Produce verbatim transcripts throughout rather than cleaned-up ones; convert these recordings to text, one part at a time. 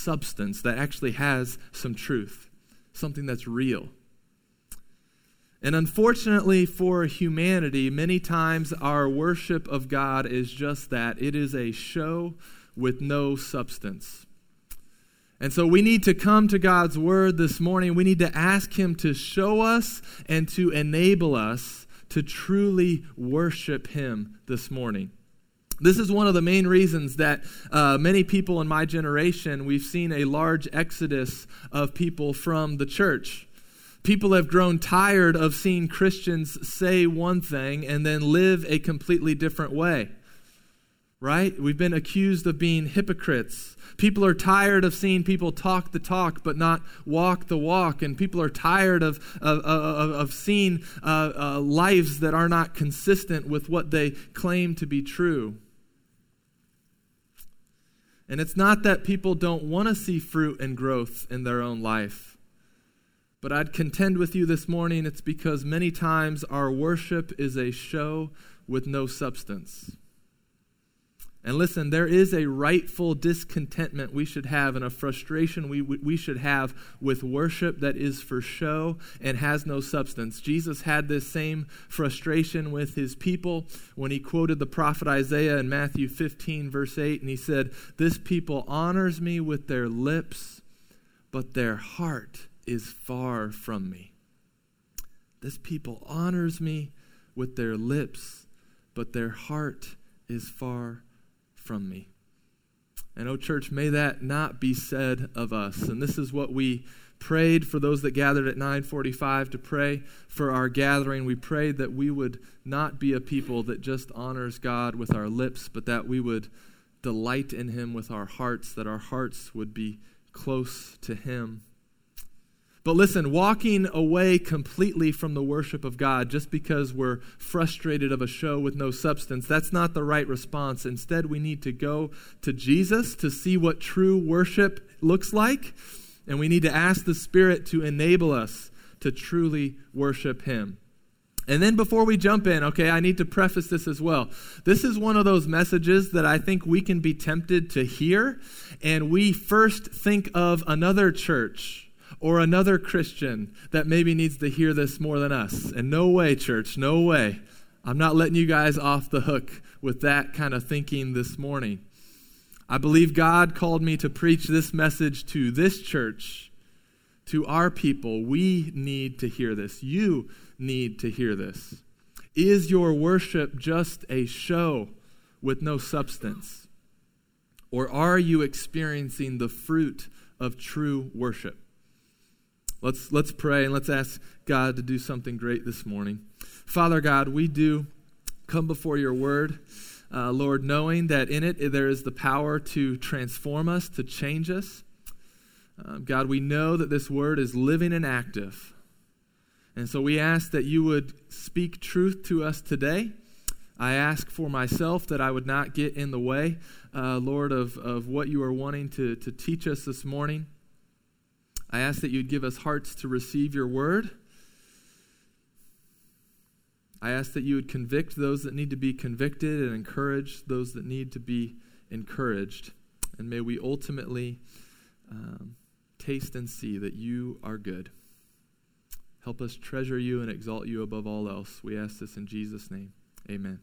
substance that actually has some truth, something that's real. And unfortunately for humanity, many times our worship of God is just that. It is a show with no substance. And so we need to come to God's word this morning. We need to ask him to show us and to enable us to truly worship him this morning. This is one of the main reasons that uh, many people in my generation, we've seen a large exodus of people from the church. People have grown tired of seeing Christians say one thing and then live a completely different way, right? We've been accused of being hypocrites. People are tired of seeing people talk the talk but not walk the walk, and people are tired of, of, of, of seeing uh, uh, lives that are not consistent with what they claim to be true. And it's not that people don't want to see fruit and growth in their own life. But I'd contend with you this morning, it's because many times our worship is a show with no substance. And listen, there is a rightful discontentment we should have and a frustration we we should have with worship that is for show and has no substance. Jesus had this same frustration with his people when he quoted the prophet Isaiah in Matthew fifteen, verse eight, and he said, "This people honors me with their lips, but their heart is far from me." This people honors me with their lips, but their heart is far from me. And oh, church, may that not be said of us. And this is what we prayed for those that gathered at nine forty-five to pray for our gathering. We prayed that we would not be a people that just honors God with our lips, but that we would delight in him with our hearts, that our hearts would be close to him. But listen, walking away completely from the worship of God just because we're frustrated of a show with no substance, that's not the right response. Instead, we need to go to Jesus to see what true worship looks like, and we need to ask the Spirit to enable us to truly worship him. And then before we jump in, okay, I need to preface this as well. This is one of those messages that I think we can be tempted to hear, and we first think of another church or another Christian that maybe needs to hear this more than us. And no way, church, no way. I'm not letting you guys off the hook with that kind of thinking this morning. I believe God called me to preach this message to this church, to our people. We need to hear this. You need to hear this. Is your worship just a show with no substance? Or are you experiencing the fruit of true worship? Let's let's pray and let's ask God to do something great this morning. Father God, we do come before your word, uh, Lord, knowing that in it there is the power to transform us, to change us. Uh, God, we know that this word is living and active. And so we ask that you would speak truth to us today. I ask for myself that I would not get in the way, uh, Lord, of, of what you are wanting to, to teach us this morning. I ask that you'd give us hearts to receive your word. I ask that you would convict those that need to be convicted and encourage those that need to be encouraged. And may we ultimately um, taste and see that you are good. Help us treasure you and exalt you above all else. We ask this in Jesus' name. Amen.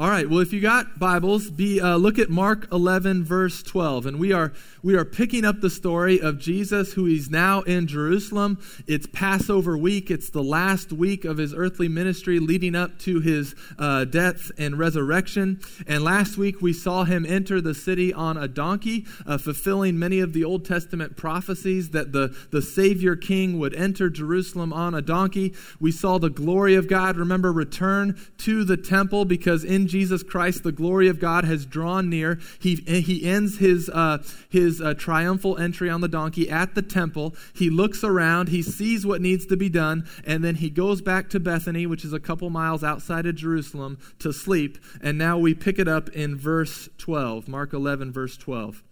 All right, well, if you got Bibles, be uh, look at Mark eleven, verse twelve. And we are we are picking up the story of Jesus, who is now in Jerusalem. It's Passover week. It's the last week of his earthly ministry leading up to his uh, death and resurrection. And last week, we saw him enter the city on a donkey, uh, fulfilling many of the Old Testament prophecies that the, the Savior King would enter Jerusalem on a donkey. We saw the glory of God, remember, return to the temple, because in Jesus Christ, the glory of God has drawn near. He he ends his uh, his uh, triumphal entry on the donkey at the temple. He looks around, he sees what needs to be done, and then he goes back to Bethany, which is a couple miles outside of Jerusalem, to sleep. And now we pick it up in verse twelve, Mark eleven, verse twelve.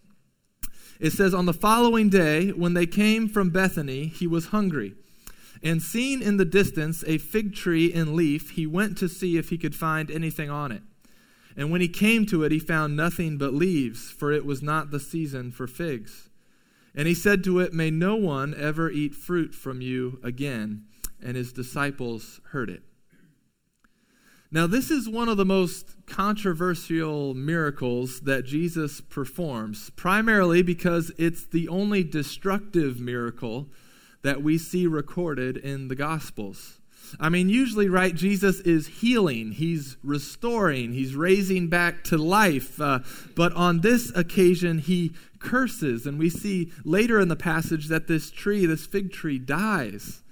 It says, "On the following day, when they came from Bethany, he was hungry. And seeing in the distance a fig tree in leaf, he went to see if he could find anything on it. And when he came to it, he found nothing but leaves, for it was not the season for figs. And he said to it, may no one ever eat fruit from you again. And his disciples heard it. Now, this is one of the most controversial miracles that Jesus performs, primarily because it's the only destructive miracle that we see recorded in the Gospels. I mean, usually, right, Jesus is healing, he's restoring, he's raising back to life. Uh, but on this occasion, he curses. And we see later in the passage that this tree, this fig tree, dies.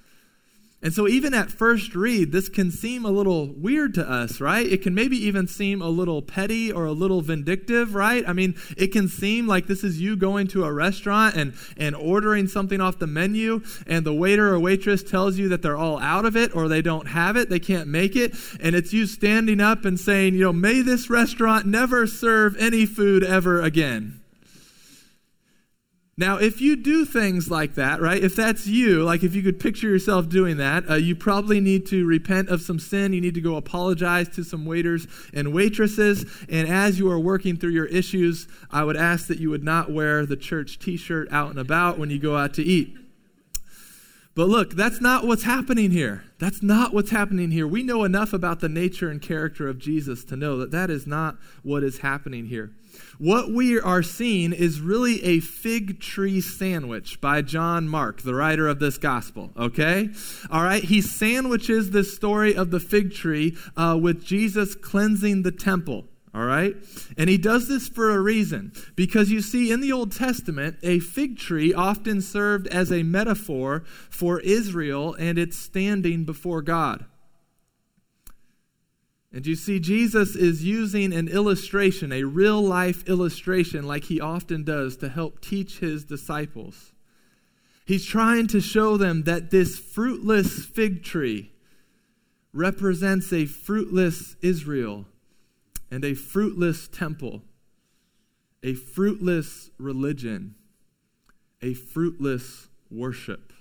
And so even at first read, this can seem a little weird to us, right? It can maybe even seem a little petty or a little vindictive, right? I mean, it can seem like this is you going to a restaurant and, and ordering something off the menu, and the waiter or waitress tells you that they're all out of it or they don't have it, they can't make it, and it's you standing up and saying, you know, may this restaurant never serve any food ever again. Now, if you do things like that, right, if that's you, like if you could picture yourself doing that, uh, you probably need to repent of some sin. You need to go apologize to some waiters and waitresses. And as you are working through your issues, I would ask that you would not wear the church t-shirt out and about when you go out to eat. But look, that's not what's happening here. That's not what's happening here. We know enough about the nature and character of Jesus to know that that is not what is happening here. What we are seeing is really a fig tree sandwich by John Mark, the writer of this gospel, okay? All right, he sandwiches this story of the fig tree uh, with Jesus cleansing the temple. All right? And he does this for a reason, because you see in the Old Testament, a fig tree often served as a metaphor for Israel and its standing before God. And you see, Jesus is using an illustration, a real-life illustration, like he often does, to help teach his disciples. He's trying to show them that this fruitless fig tree represents a fruitless Israel and a fruitless temple, a fruitless religion, a fruitless worship.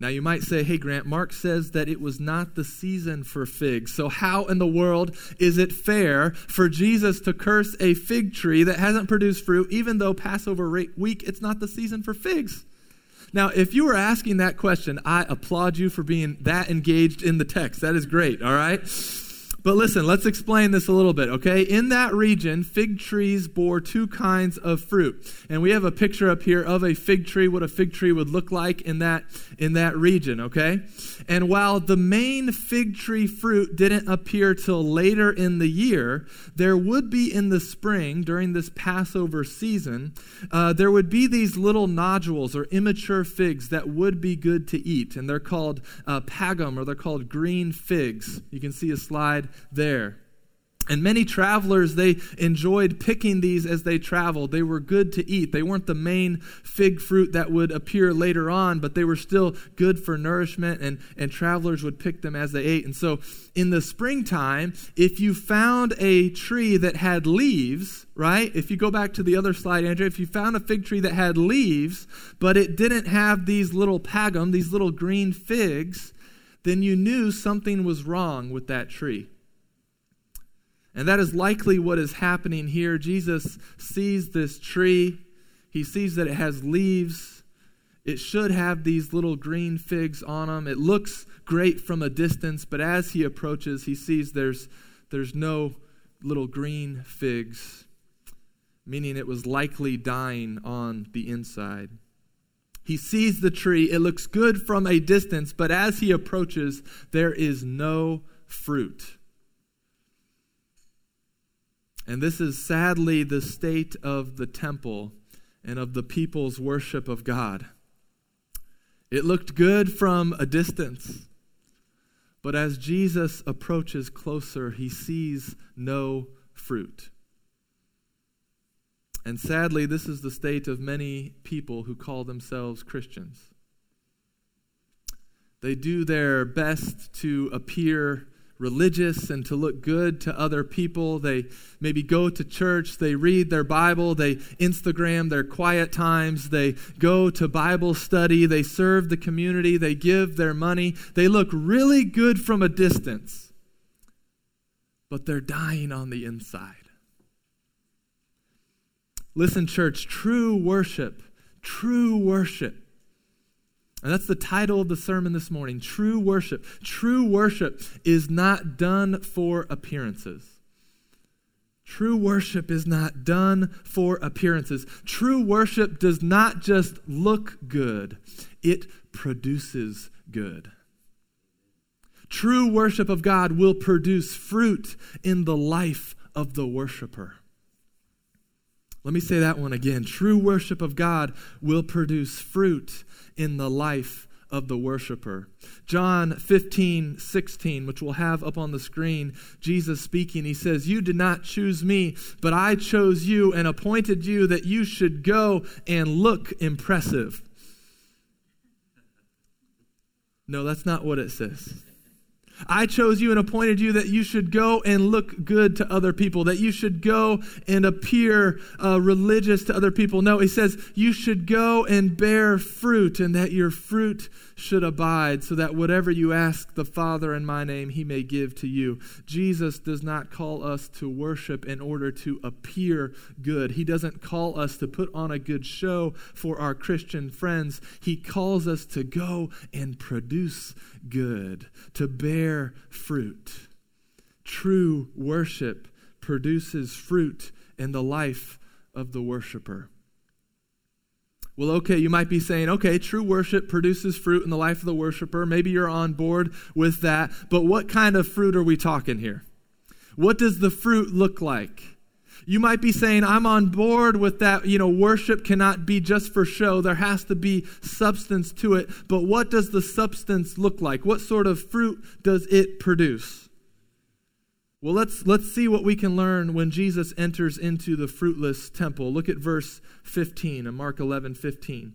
Now you might say, hey Grant, Mark says that it was not the season for figs. So how in the world is it fair for Jesus to curse a fig tree that hasn't produced fruit, even though Passover week, it's not the season for figs? Now, if you were asking that question, I applaud you for being that engaged in the text. That is great, all right? But listen, let's explain this a little bit, okay? In that region, fig trees bore two kinds of fruit. And we have a picture up here of a fig tree, what a fig tree would look like in that, in that region, okay? And while the main fig tree fruit didn't appear till later in the year, there would be in the spring, during this Passover season, uh, there would be these little nodules or immature figs that would be good to eat. And they're called uh, pagum, or they're called green figs. You can see a slide there. And many travelers, they enjoyed picking these as they traveled. They were good to eat. They weren't the main fig fruit that would appear later on, but they were still good for nourishment, and, and travelers would pick them as they ate. And so in the springtime, if you found a tree that had leaves, right? If you go back to the other slide, Andrea, if you found a fig tree that had leaves, but it didn't have these little pagum, these little green figs, then you knew something was wrong with that tree. And that is likely what is happening here. Jesus sees this tree. He sees that it has leaves. It should have these little green figs on them. It looks great from a distance, but as he approaches, he sees there's, there's no little green figs, meaning it was likely dying on the inside. He sees the tree. It looks good from a distance, but as he approaches, there is no fruit. And this is sadly the state of the temple and of the people's worship of God. It looked good from a distance, but as Jesus approaches closer, he sees no fruit. And sadly, this is the state of many people who call themselves Christians. They do their best to appear religious and to look good to other people. They maybe go to church, they read their Bible, they Instagram their quiet times, they go to Bible study, they serve the community, they give their money. They look really good from a distance. but they're dying on the inside. Listen, church, true worship, true worship. And that's the title of the sermon this morning, true worship. True worship is not done for appearances. True worship is not done for appearances. True worship does not just look good, it produces good. True worship of God will produce fruit in the life of the worshiper. Let me say that one again. True worship of God will produce fruit in the life of the worshiper. John fifteen sixteen, which we'll have up on the screen, Jesus speaking, he says, "You did not choose me, but I chose you and appointed you that you should go and look impressive." No, that's not what it says. I chose you and appointed you that you should go and look good to other people, that you should go and appear uh, religious to other people. No, he says you should go and bear fruit and that your fruit should abide so that whatever you ask the Father in my name, he may give to you. Jesus does not call us to worship in order to appear good. He doesn't call us to put on a good show for our Christian friends. He calls us to go and produce good, to bear fruit. True worship produces fruit in the life of the worshiper. Well, okay, you might be saying, okay, true worship produces fruit in the life of the worshiper. Maybe you're on board with that, but what kind of fruit are we talking here? What does the fruit look like? You might be saying, I'm on board with that. You know, worship cannot be just for show. There has to be substance to it. But what does the substance look like? What sort of fruit does it produce? Well, let's let's see what we can learn when Jesus enters into the fruitless temple. Look at verse fifteen in Mark eleven fifteen.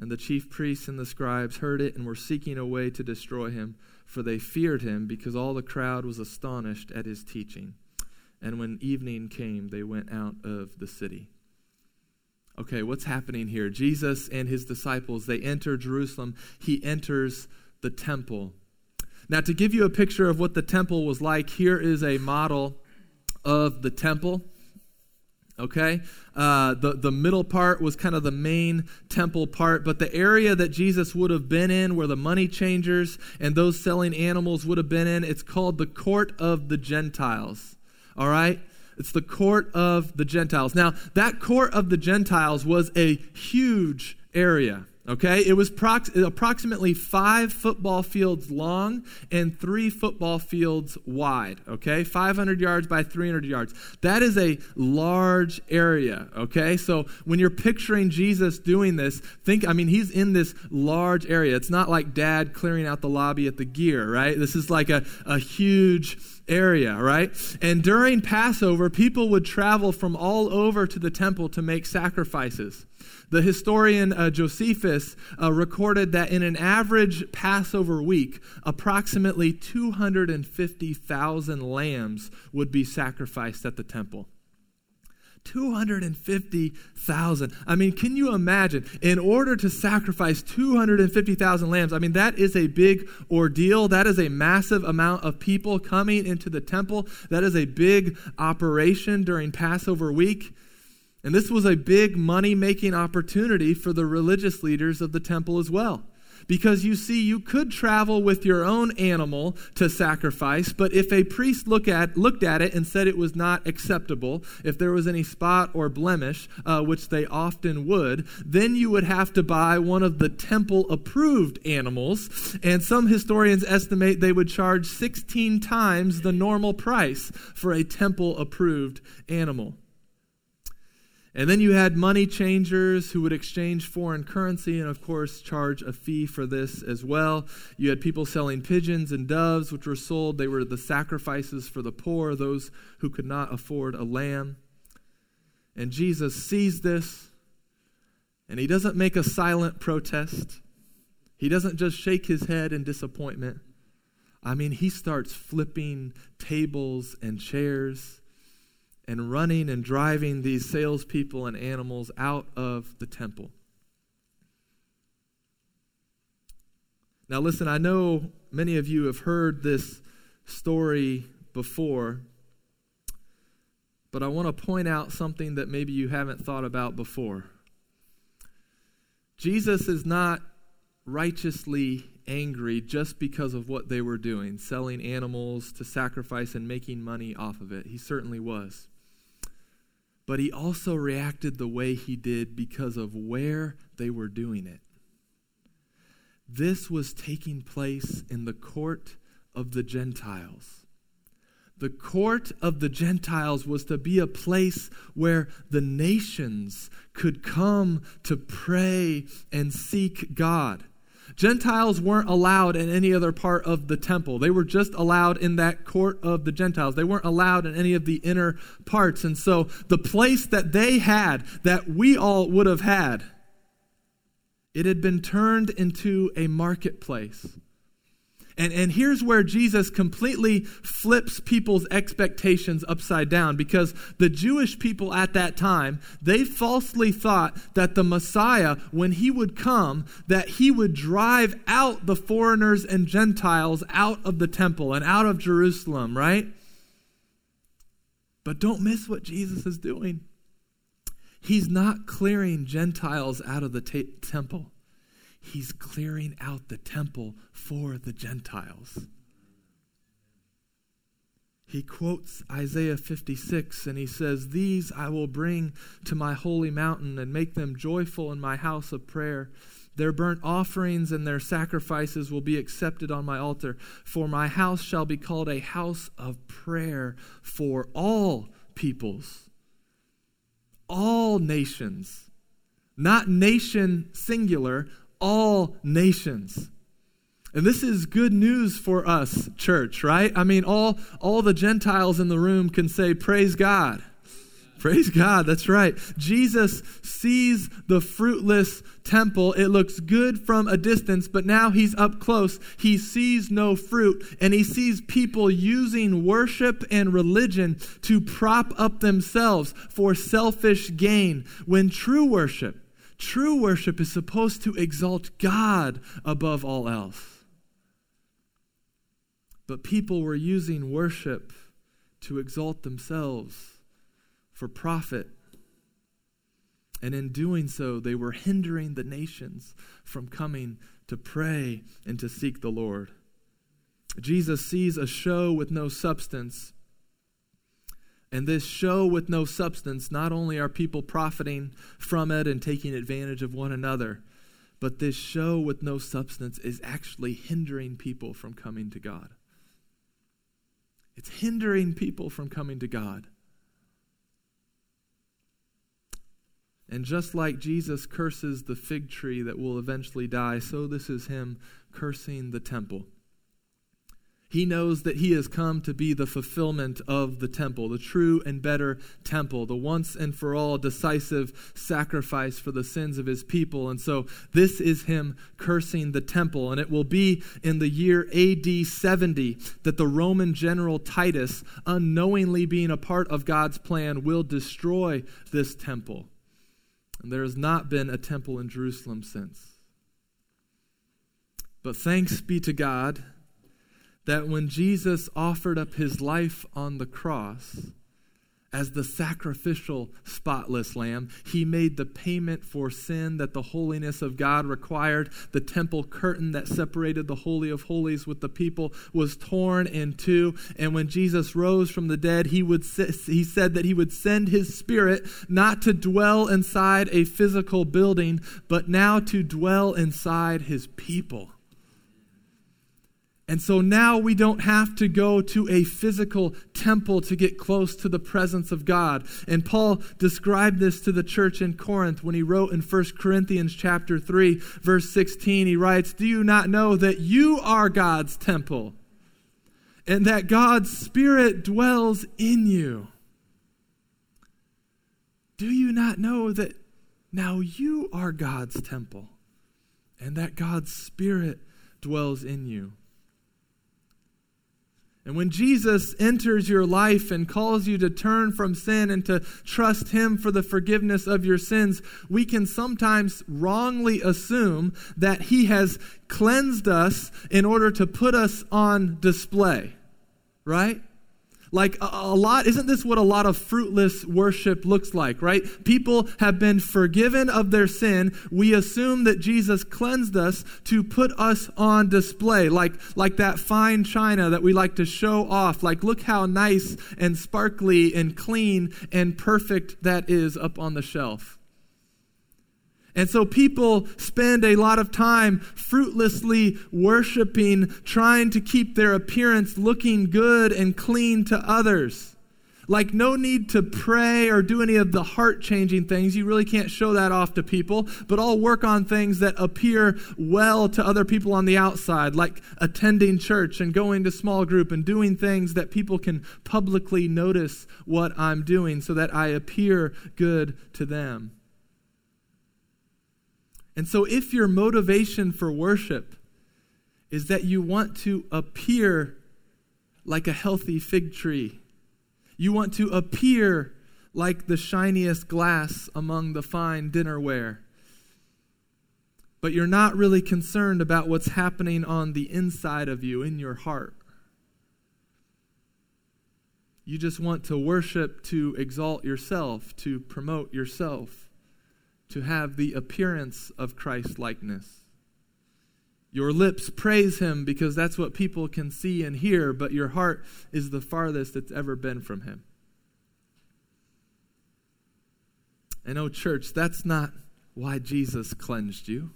And the chief priests and the scribes heard it and were seeking a way to destroy him, for they feared him, because all the crowd was astonished at his teaching. And when evening came, they went out of the city. Okay, what's happening here? Jesus and his disciples, they enter Jerusalem. He enters the temple. Now, to give you a picture of what the temple was like, here is a model of the temple. Okay, uh, the, the middle part was kind of the main temple part, but the area that Jesus would have been in where the money changers and those selling animals would have been in, it's called the court of the Gentiles, all right? It's the court of the Gentiles. Now, that court of the Gentiles was a huge area, okay? It was prox- approximately five football fields long and three football fields wide, okay? five hundred yards by three hundred yards. That is a large area, okay? So when you're picturing Jesus doing this, think, I mean, he's in this large area. It's not like Dad clearing out the lobby at the gear, right? This is like a, a huge area, right? And during Passover, people would travel from all over to the temple to make sacrifices. The historian uh, Josephus uh, recorded that in an average Passover week, approximately two hundred fifty thousand lambs would be sacrificed at the temple. two hundred fifty thousand. I mean, can you imagine? In order to sacrifice two hundred fifty thousand lambs, I mean, that is a big ordeal. That is a massive amount of people coming into the temple. That is a big operation during Passover week. And this was a big money-making opportunity for the religious leaders of the temple as well. Because you see, you could travel with your own animal to sacrifice, but if a priest look at, looked at it and said it was not acceptable, if there was any spot or blemish, uh, which they often would, then you would have to buy one of the temple-approved animals, and some historians estimate they would charge sixteen times the normal price for a temple-approved animal. And then you had money changers who would exchange foreign currency and, of course, charge a fee for this as well. You had people selling pigeons and doves, which were sold. They were the sacrifices for the poor, those who could not afford a lamb. And Jesus sees this, and he doesn't make a silent protest. He doesn't just shake his head in disappointment. I mean, he starts flipping tables and chairs and running and driving these salespeople and animals out of the temple. Now listen, I know many of you have heard this story before, but I want to point out something that maybe you haven't thought about before. Jesus is not righteously angry just because of what they were doing, selling animals to sacrifice and making money off of it. He certainly was. But he also reacted the way he did because of where they were doing it. This was taking place in the court of the Gentiles. The court of the Gentiles was to be a place where the nations could come to pray and seek God. Gentiles weren't allowed in any other part of the temple. They were just allowed in that court of the Gentiles. They weren't allowed in any of the inner parts. And so the place that they had, that we all would have had, it had been turned into a marketplace. And, and here's where Jesus completely flips people's expectations upside down, because the Jewish people at that time, they falsely thought that the Messiah, when he would come, that he would drive out the foreigners and Gentiles out of the temple and out of Jerusalem, right? But don't miss what Jesus is doing. He's not clearing Gentiles out of the ta- temple. He's clearing out the temple for the Gentiles. He quotes Isaiah fifty-six, and he says, "These I will bring to my holy mountain and make them joyful in my house of prayer. Their burnt offerings and their sacrifices will be accepted on my altar. For my house shall be called a house of prayer for all peoples, all nations." Not nation singular, all nations. And this is good news for us, church, right? I mean, all, all the Gentiles in the room can say, praise God. Praise God, that's right. Jesus sees the fruitless temple. It looks good from a distance, but now he's up close. He sees no fruit, and he sees people using worship and religion to prop up themselves for selfish gain, when true worship, true worship is supposed to exalt God above all else. But people were using worship to exalt themselves for profit. And in doing so, they were hindering the nations from coming to pray and to seek the Lord. Jesus sees a show with no substance. And this show with no substance, not only are people profiting from it and taking advantage of one another, but this show with no substance is actually hindering people from coming to God. It's hindering people from coming to God. And just like Jesus curses the fig tree that will eventually die, so this is him cursing the temple. He knows that he has come to be the fulfillment of the temple, the true and better temple, the once and for all decisive sacrifice for the sins of his people. And so this is him cursing the temple. And it will be in the year A D seventy that the Roman general Titus, unknowingly being a part of God's plan, will destroy this temple. And there has not been a temple in Jerusalem since. But thanks be to God that when Jesus offered up his life on the cross as the sacrificial spotless lamb, he made the payment for sin that the holiness of God required. The temple curtain that separated the Holy of Holies with the people was torn in two. And when Jesus rose from the dead, he would he said that he would send his Spirit not to dwell inside a physical building, but now to dwell inside his people. And so now we don't have to go to a physical temple to get close to the presence of God. And Paul described this to the church in Corinth when he wrote in First Corinthians chapter three, verse sixteen, he writes, "Do you not know that you are God's temple and that God's Spirit dwells in you? Do you not know that now you are God's temple and that God's Spirit dwells in you?" And when Jesus enters your life and calls you to turn from sin and to trust him for the forgiveness of your sins, we can sometimes wrongly assume that he has cleansed us in order to put us on display, right? Like a, a lot, isn't this what a lot of fruitless worship looks like, right? People have been forgiven of their sin. We assume that Jesus cleansed us to put us on display, like, like that fine china that we like to show off. Like, look how nice and sparkly and clean and perfect that is up on the shelf. And so people spend a lot of time fruitlessly worshiping, trying to keep their appearance looking good and clean to others. Like, no need to pray or do any of the heart-changing things. You really can't show that off to people, but I'll work on things that appear well to other people on the outside, like attending church and going to small group and doing things that people can publicly notice what I'm doing so that I appear good to them. And so if your motivation for worship is that you want to appear like a healthy fig tree, you want to appear like the shiniest glass among the fine dinnerware, but you're not really concerned about what's happening on the inside of you, in your heart. You just want to worship to exalt yourself, to promote yourself, to have the appearance of Christ-likeness. Your lips praise him because that's what people can see and hear, but your heart is the farthest it's ever been from him. And oh, church, that's not why Jesus cleansed you.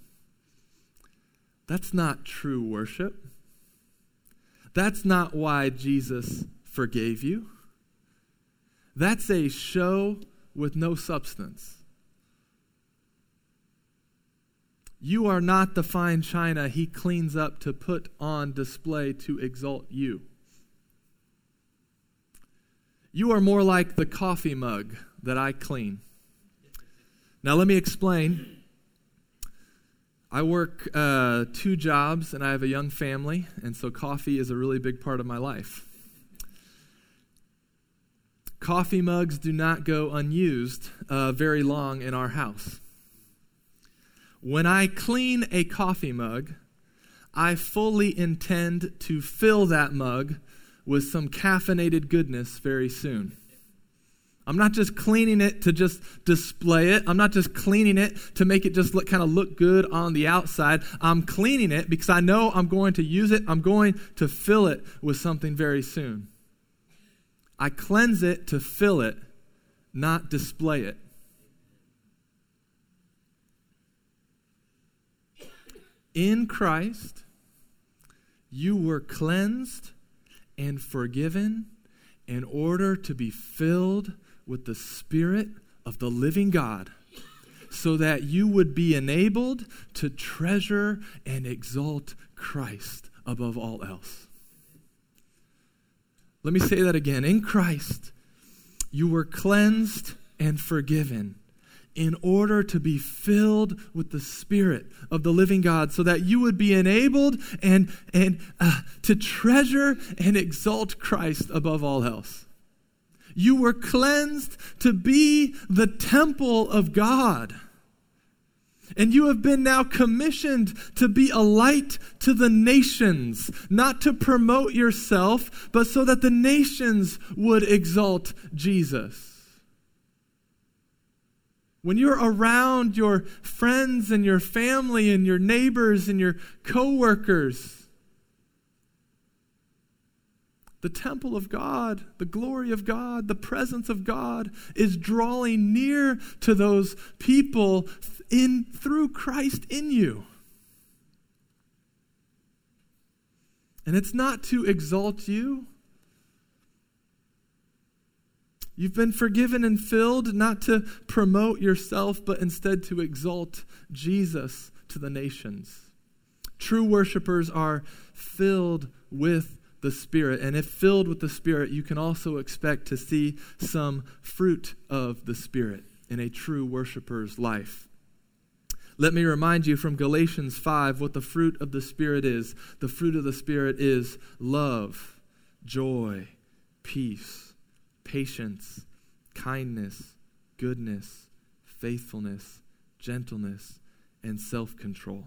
That's not true worship. That's not why Jesus forgave you. That's a show with no substance. You are not the fine china he cleans up to put on display to exalt you. You are more like the coffee mug that I clean. Now let me explain. I work uh, two jobs and I have a young family, and so coffee is a really big part of my life. Coffee mugs do not go unused uh, very long in our house. When I clean a coffee mug, I fully intend to fill that mug with some caffeinated goodness very soon. I'm not just cleaning it to just display it. I'm not just cleaning it to make it just look, kind of look good on the outside. I'm cleaning it because I know I'm going to use it. I'm going to fill it with something very soon. I cleanse it to fill it, not display it. In Christ, you were cleansed and forgiven in order to be filled with the Spirit of the living God, so that you would be enabled to treasure and exalt Christ above all else. Let me say that again. In Christ, you were cleansed and forgiven in order to be filled with the Spirit of the living God, so that you would be enabled and and uh, to treasure and exalt Christ above all else. You were cleansed to be the temple of God. And you have been now commissioned to be a light to the nations, not to promote yourself, but so that the nations would exalt Jesus. When you're around your friends and your family and your neighbors and your coworkers, the temple of God, the glory of God, the presence of God is drawing near to those people in through Christ in you. And it's not to exalt you. You've been forgiven and filled not to promote yourself, but instead to exalt Jesus to the nations. True worshipers are filled with the Spirit. And if filled with the Spirit, you can also expect to see some fruit of the Spirit in a true worshiper's life. Let me remind you from Galatians five what the fruit of the Spirit is. The fruit of the Spirit is love, joy, peace, patience, kindness, goodness, faithfulness, gentleness, and self-control.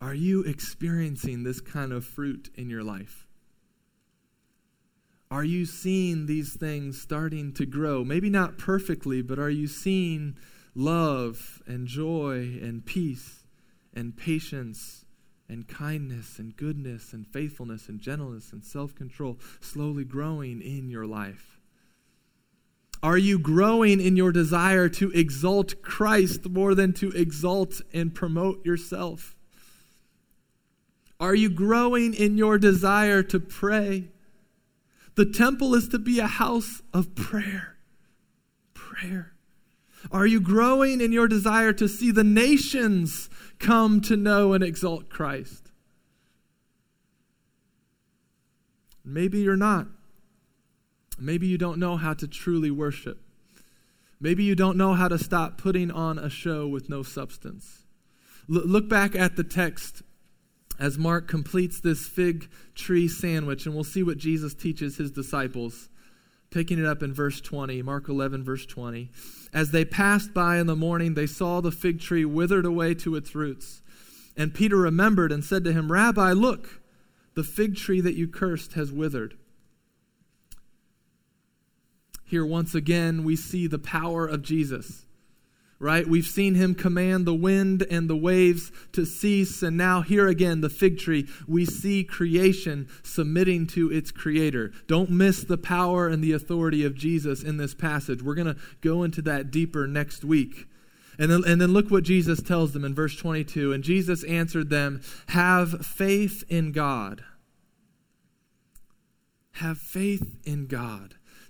Are you experiencing this kind of fruit in your life? Are you seeing these things starting to grow? Maybe not perfectly, but are you seeing love and joy and peace and patience and kindness and goodness and faithfulness and gentleness and self-control slowly growing in your life? Are you growing in your desire to exalt Christ more than to exalt and promote yourself? Are you growing in your desire to pray? The temple is to be a house of prayer. Prayer. Are you growing in your desire to see the nations come to know and exalt Christ? Maybe you're not. Maybe you don't know how to truly worship. Maybe you don't know how to stop putting on a show with no substance. L- look back at the text as Mark completes this fig tree sandwich, and we'll see what Jesus teaches his disciples. Picking it up in verse twenty, Mark eleven, verse twenty. As they passed by in the morning, they saw the fig tree withered away to its roots. And Peter remembered and said to him, "Rabbi, look, the fig tree that you cursed has withered." Here once again, we see the power of Jesus. Right? We've seen him command the wind and the waves to cease, and now here again, the fig tree, we see creation submitting to its creator. Don't miss the power and the authority of Jesus in this passage. We're going to go into that deeper next week. And then, and then look what Jesus tells them in verse twenty-two. And Jesus answered them, "Have faith in God." Have faith in God.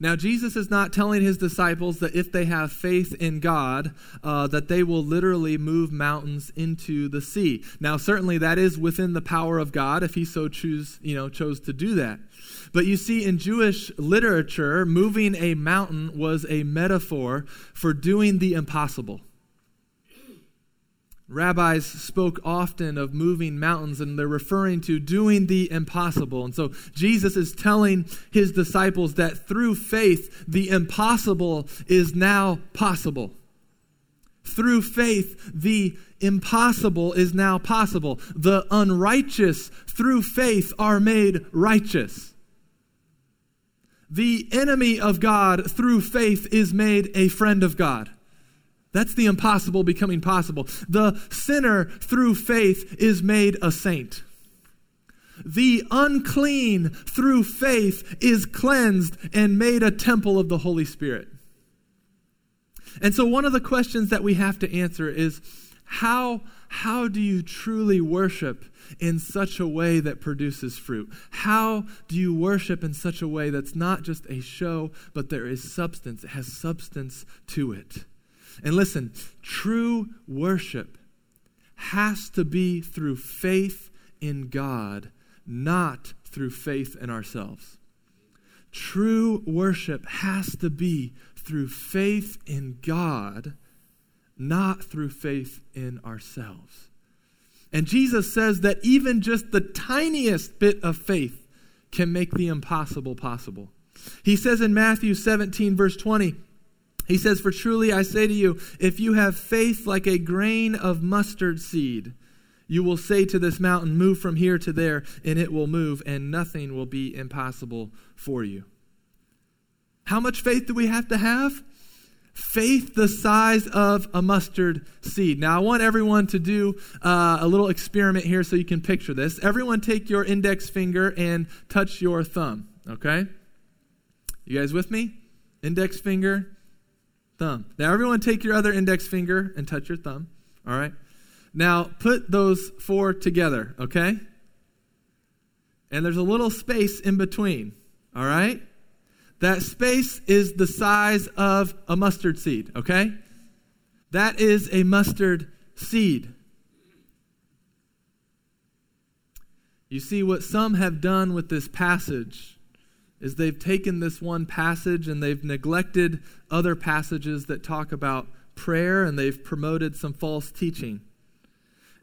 Now, Jesus is not telling his disciples that if they have faith in God, uh, that they will literally move mountains into the sea. Now, certainly that is within the power of God if he so choose, you know, chose to do that. But you see, in Jewish literature, moving a mountain was a metaphor for doing the impossible. Rabbis spoke often of moving mountains, and they're referring to doing the impossible. And so Jesus is telling his disciples that through faith, the impossible is now possible. Through faith, the impossible is now possible. The unrighteous through faith are made righteous. The enemy of God through faith is made a friend of God. That's the impossible becoming possible. The sinner through faith is made a saint. The unclean through faith is cleansed and made a temple of the Holy Spirit. And so one of the questions that we have to answer is, how, how do you truly worship in such a way that produces fruit? How do you worship in such a way that's not just a show, but there is substance? It has substance to it. And listen, true worship has to be through faith in God, not through faith in ourselves. True worship has to be through faith in God, not through faith in ourselves. And Jesus says that even just the tiniest bit of faith can make the impossible possible. He says in Matthew seventeen, verse twenty, he says, "For truly I say to you, if you have faith like a grain of mustard seed, you will say to this mountain, 'Move from here to there,' and it will move, and nothing will be impossible for you." How much faith do we have to have? Faith the size of a mustard seed. Now, I want everyone to do uh, a little experiment here so you can picture this. Everyone take your index finger and touch your thumb, okay? You guys with me? Index finger, thumb. Now, everyone take your other index finger and touch your thumb, all right? Now, put those four together, okay? And there's a little space in between, all right? That space is the size of a mustard seed, okay? That is a mustard seed. You see, what some have done with this passage is they've taken this one passage and they've neglected other passages that talk about prayer, and they've promoted some false teaching.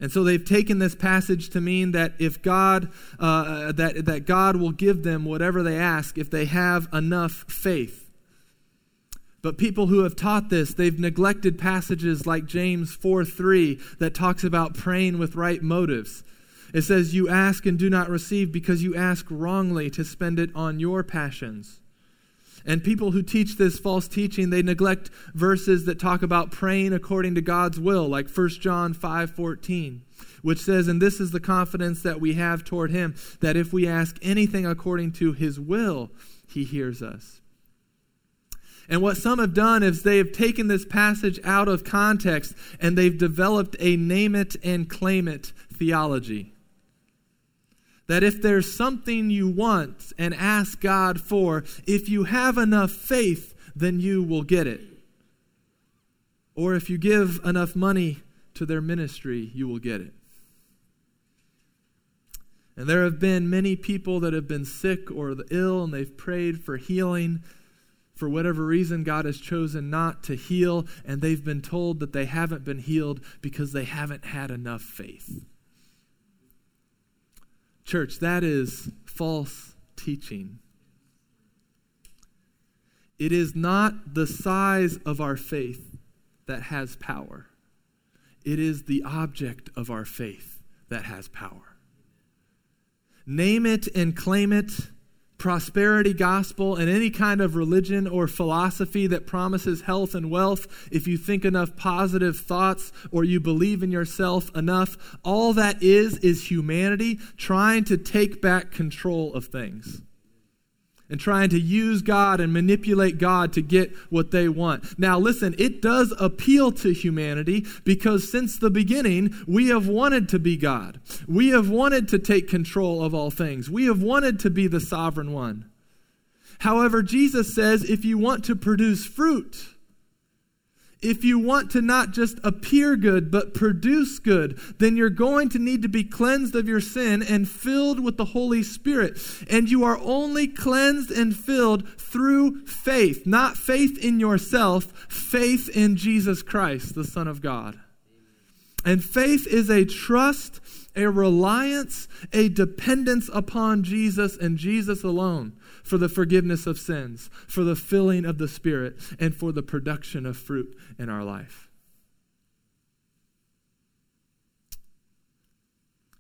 And so they've taken this passage to mean that if God, uh, that, that God will give them whatever they ask if they have enough faith. But people who have taught this, they've neglected passages like James four three that talks about praying with right motives. It says, you ask and do not receive because you ask wrongly to spend it on your passions. And people who teach this false teaching, they neglect verses that talk about praying according to God's will, like First John five fourteen, which says, and this is the confidence that we have toward him, that if we ask anything according to his will, he hears us. And what some have done is they have taken this passage out of context and they've developed a name it and claim it theology. That if there's something you want and ask God for, if you have enough faith, then you will get it. Or if you give enough money to their ministry, you will get it. And there have been many people that have been sick or ill, and they've prayed for healing. For whatever reason, God has chosen not to heal, and they've been told that they haven't been healed because they haven't had enough faith. Church, that is false teaching. It is not the size of our faith that has power. It is the object of our faith that has power. Name it and claim it, prosperity gospel, and any kind of religion or philosophy that promises health and wealth if you think enough positive thoughts or you believe in yourself enough, all that is is humanity trying to take back control of things and trying to use God and manipulate God to get what they want. Now listen, it does appeal to humanity because since the beginning, we have wanted to be God. We have wanted to take control of all things. We have wanted to be the sovereign one. However, Jesus says, if you want to produce fruit, if you want to not just appear good, but produce good, then you're going to need to be cleansed of your sin and filled with the Holy Spirit. And you are only cleansed and filled through faith, not faith in yourself, faith in Jesus Christ, the Son of God. And faith is a trust, a reliance, a dependence upon Jesus and Jesus alone for the forgiveness of sins, for the filling of the Spirit, and for the production of fruit in our life.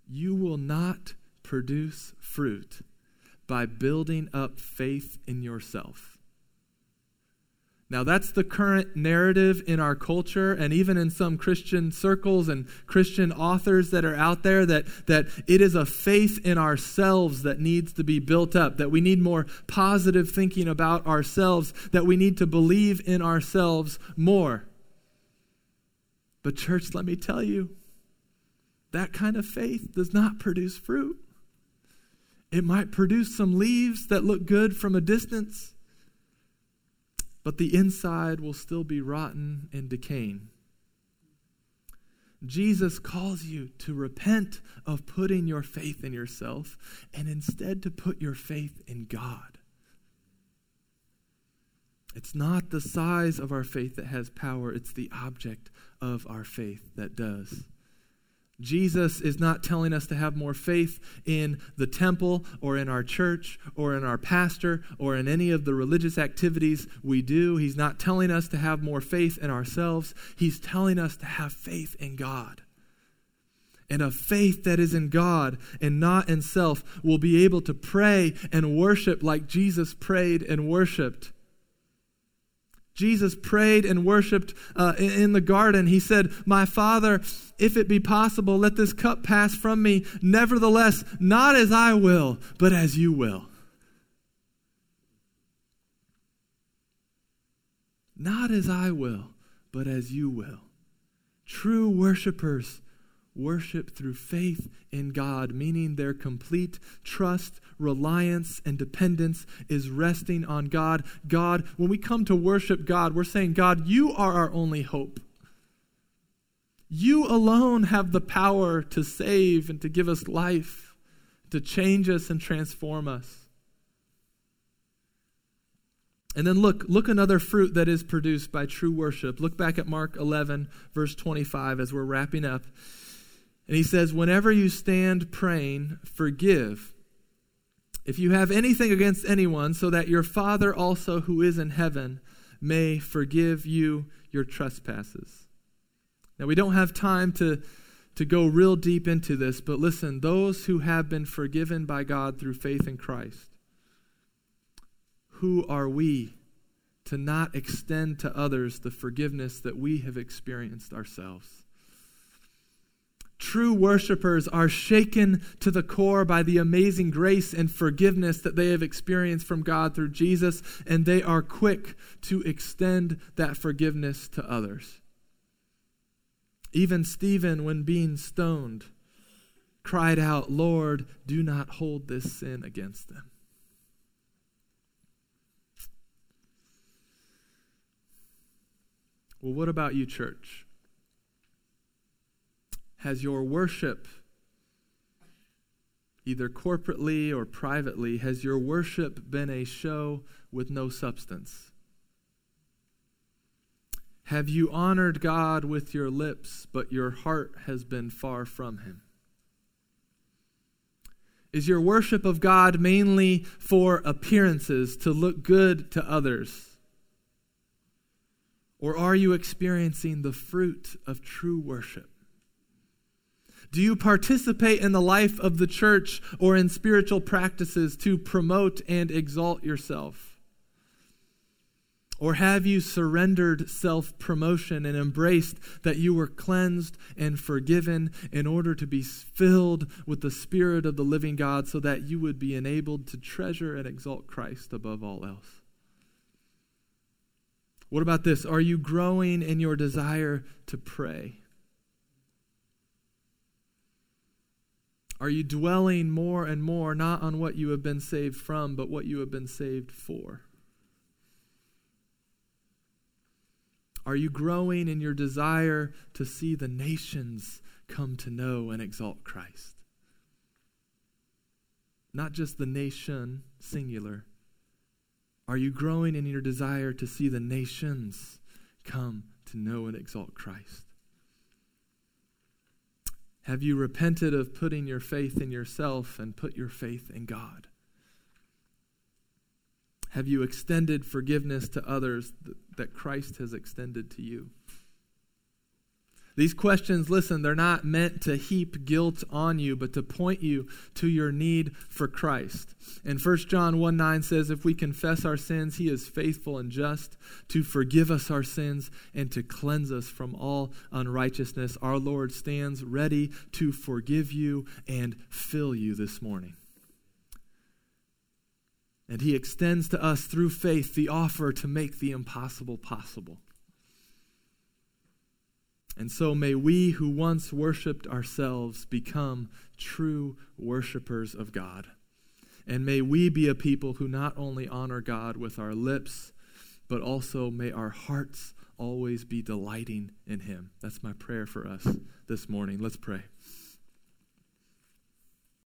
You will not produce fruit by building up faith in yourself. Now, that's the current narrative in our culture and even in some Christian circles and Christian authors that are out there, that, that it is a faith in ourselves that needs to be built up, that we need more positive thinking about ourselves, that we need to believe in ourselves more. But church, let me tell you, that kind of faith does not produce fruit. It might produce some leaves that look good from a distance, but the inside will still be rotten and decaying. Jesus calls you to repent of putting your faith in yourself and instead to put your faith in God. It's not the size of our faith that has power, it's the object of our faith that does. Jesus is not telling us to have more faith in the temple or in our church or in our pastor or in any of the religious activities we do. He's not telling us to have more faith in ourselves. He's telling us to have faith in God. And a faith that is in God and not in self will be able to pray and worship like Jesus prayed and worshiped. Jesus prayed and worshiped uh, in the garden. He said, "My Father, if it be possible, let this cup pass from me. Nevertheless, not as I will, but as you will." Not as I will, but as you will. True worshipers worship through faith in God, meaning their complete trust, reliance, and dependence is resting on God. God, when we come to worship God, we're saying, God, you are our only hope. You alone have the power to save and to give us life, to change us and transform us. And then look, look another fruit that is produced by true worship. Look back at Mark eleven, verse twenty-five, as we're wrapping up. And he says, "Whenever you stand praying, forgive if you have anything against anyone, so that your Father also who is in heaven may forgive you your trespasses." Now, we don't have time to, to go real deep into this, but listen, those who have been forgiven by God through faith in Christ, who are we to not extend to others the forgiveness that we have experienced ourselves? True worshipers are shaken to the core by the amazing grace and forgiveness that they have experienced from God through Jesus, and they are quick to extend that forgiveness to others. Even Stephen, when being stoned, cried out, "Lord, do not hold this sin against them." Well, what about you, church? Has your worship, either corporately or privately, has your worship been a show with no substance? Have you honored God with your lips, but your heart has been far from him? Is your worship of God mainly for appearances, to look good to others? Or are you experiencing the fruit of true worship? Do you participate in the life of the church or in spiritual practices to promote and exalt yourself? Or have you surrendered self-promotion and embraced that you were cleansed and forgiven in order to be filled with the Spirit of the living God, so that you would be enabled to treasure and exalt Christ above all else? What about this? Are you growing in your desire to pray? Are you dwelling more and more not on what you have been saved from, but what you have been saved for? Are you growing in your desire to see the nations come to know and exalt Christ? Not just the nation, singular. Are you growing in your desire to see the nations come to know and exalt Christ? Have you repented of putting your faith in yourself and put your faith in God? Have you extended forgiveness to others th- that Christ has extended to you? These questions, listen, they're not meant to heap guilt on you, but to point you to your need for Christ. And First John one nine says, "If we confess our sins, he is faithful and just to forgive us our sins and to cleanse us from all unrighteousness." Our Lord stands ready to forgive you and fill you this morning. And he extends to us through faith the offer to make the impossible possible. And so may we who once worshipped ourselves become true worshipers of God. And may we be a people who not only honor God with our lips, but also may our hearts always be delighting in him. That's my prayer for us this morning. Let's pray.